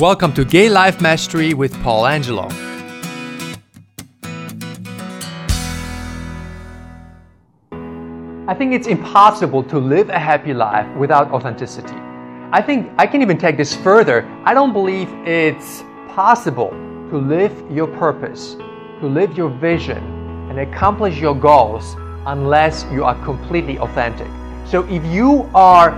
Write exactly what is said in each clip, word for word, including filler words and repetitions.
Welcome to Gay Life Mastery with Paul Angelo. I think it's impossible to live a happy life without authenticity. I think I can even take this further. I don't believe it's possible to live your purpose, to live your vision, and accomplish your goals unless you are completely authentic. So if you are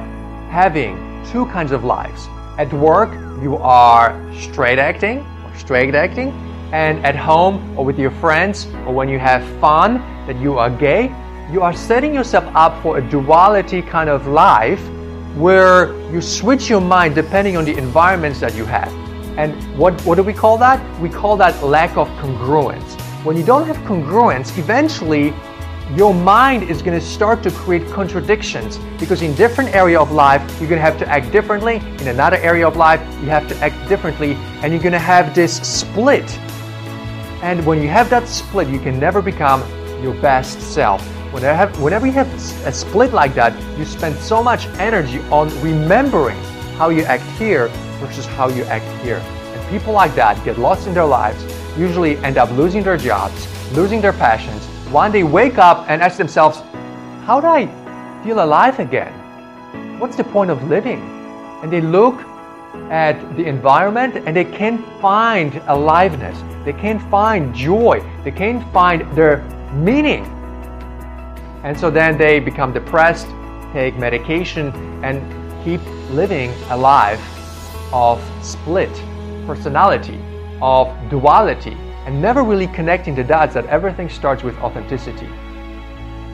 having two kinds of lives, at work, you are straight acting or straight acting, and at home or with your friends or when you have fun that you are gay, you are setting yourself up for a duality kind of life where you switch your mind depending on the environments that you have. And what, what do we call that? We call that lack of congruence. When you don't have congruence, eventually your mind is going to start to create contradictions, because in different area of life you're going to have to act differently, in another area of life you have to act differently, and you're going to have this split. And when you have that split, you can never become your best self. Whenever you have a split like that, you spend so much energy on remembering how you act here versus how you act here. And people like that get lost in their lives, usually end up losing their jobs, losing their passions. One day wake up and ask themselves, how do I feel alive again? What's the point of living? And they look at the environment and they can't find aliveness. They can't find joy. They can't find their meaning. And so then they become depressed, take medication, and keep living a life of split personality, of duality, and never really connecting the dots that everything starts with authenticity.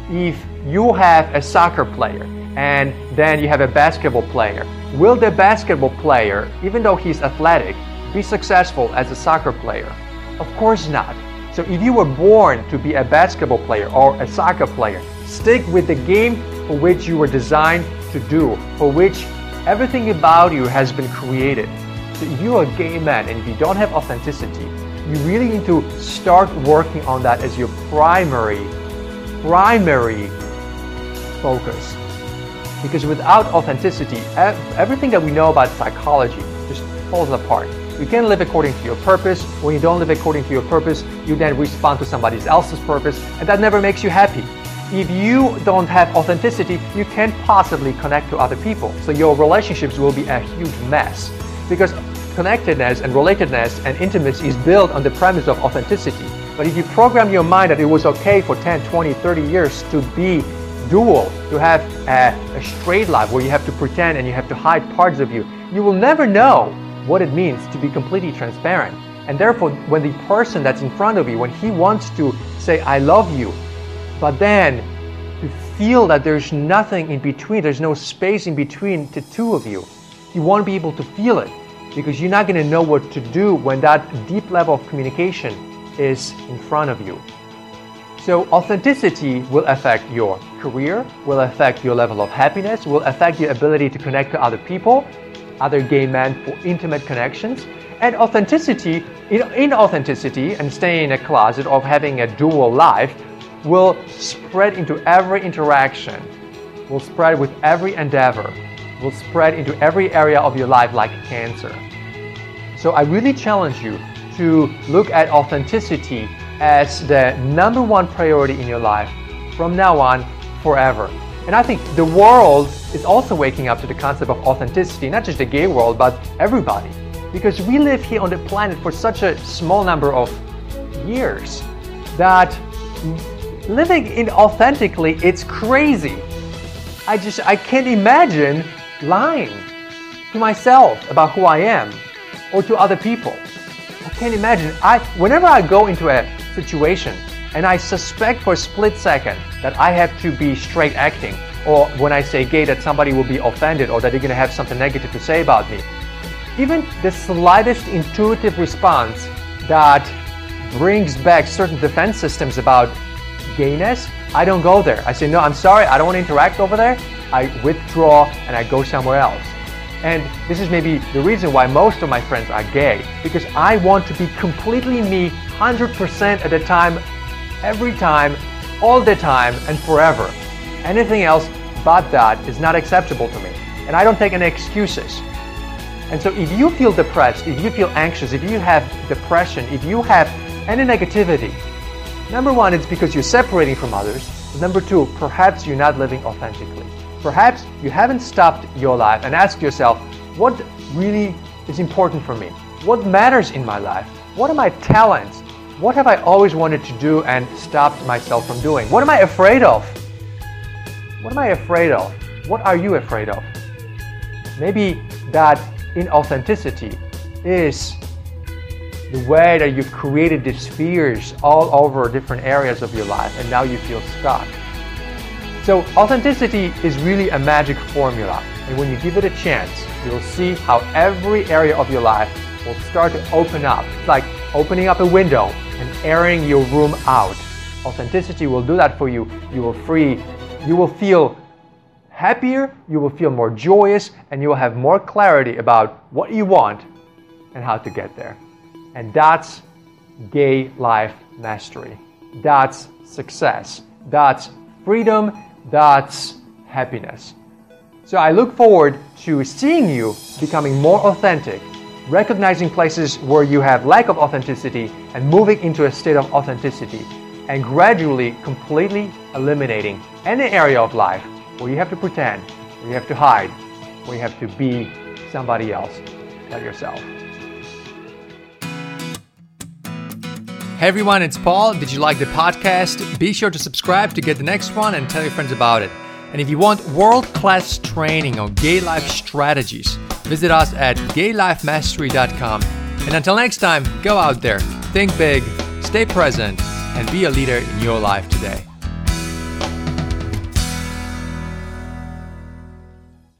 If you have a soccer player and then you have a basketball player, will the basketball player, even though he's athletic, be successful as a soccer player? Of course not. So if you were born to be a basketball player or a soccer player, stick with the game for which you were designed to do, for which everything about you has been created. So if you are a gay man and if you don't have authenticity, you really need to start working on that as your primary, primary focus. Because without authenticity, everything that we know about psychology just falls apart. You can't live according to your purpose. When you don't live according to your purpose, you then respond to somebody else's purpose, and that never makes you happy. If you don't have authenticity, you can't possibly connect to other people. So your relationships will be a huge mess. Because connectedness and relatedness and intimacy is built on the premise of authenticity. But if you program your mind that it was okay for ten, twenty, thirty years to be dual, to have a, a straight life where you have to pretend and you have to hide parts of you, you will never know what it means to be completely transparent. And therefore, when the person that's in front of you, when he wants to say, I love you, but then to feel that there's nothing in between, there's no space in between the two of you, you won't be able to feel it. Because you're not going to know what to do when that deep level of communication is in front of you. So authenticity will affect your career, will affect your level of happiness, will affect your ability to connect to other people, other gay men for intimate connections. And authenticity, inauthenticity and staying in a closet or having a dual life will spread into every interaction, will spread with every endeavor, will spread into every area of your life like cancer. So I really challenge you to look at authenticity as the number one priority in your life from now on forever. And I think the world is also waking up to the concept of authenticity, not just the gay world, but everybody. Because we live here on the planet for such a small number of years that living inauthentically, it's crazy. I just, I can't imagine lying to myself about who I am or to other people. I can't imagine. I, whenever I go into a situation and I suspect for a split second that I have to be straight acting, or when I say gay that somebody will be offended or that they're going to have something negative to say about me, even the slightest intuitive response that brings back certain defense systems about gayness, I don't go there. I say, no, I'm sorry, I don't want to interact over there. I withdraw and I go somewhere else. And this is maybe the reason why most of my friends are gay, because I want to be completely me one hundred percent at a time, every time, all the time, and forever. Anything else but that is not acceptable to me. And I don't take any excuses. And so if you feel depressed, if you feel anxious, if you have depression, if you have any negativity, number one, it's because you're separating from others. Number two, perhaps you're not living authentically. Perhaps you haven't stopped your life and asked yourself, what really is important for me? What matters in my life? What are my talents? What have I always wanted to do and stopped myself from doing? What am I afraid of? What am I afraid of? What are you afraid of? Maybe that inauthenticity is the way that you've created these fears all over different areas of your life, and now you feel stuck. So authenticity is really a magic formula, and when you give it a chance, you'll see how every area of your life will start to open up. It's like opening up a window and airing your room out. Authenticity will do that for you. You will free, you will feel happier, you will feel more joyous, and you will have more clarity about what you want and how to get there. And that's gay life mastery. That's success. That's freedom. That's happiness. So I look forward to seeing you becoming more authentic, recognizing places where you have lack of authenticity and moving into a state of authenticity, and gradually completely eliminating any area of life where you have to pretend, where you have to hide, where you have to be somebody else but yourself. Hey everyone, it's Paul. Did you like the podcast? Be sure to subscribe to get the next one and tell your friends about it. And if you want world-class training on gay life strategies, visit us at gay life mastery dot com. And until next time, go out there, think big, stay present, and be a leader in your life today.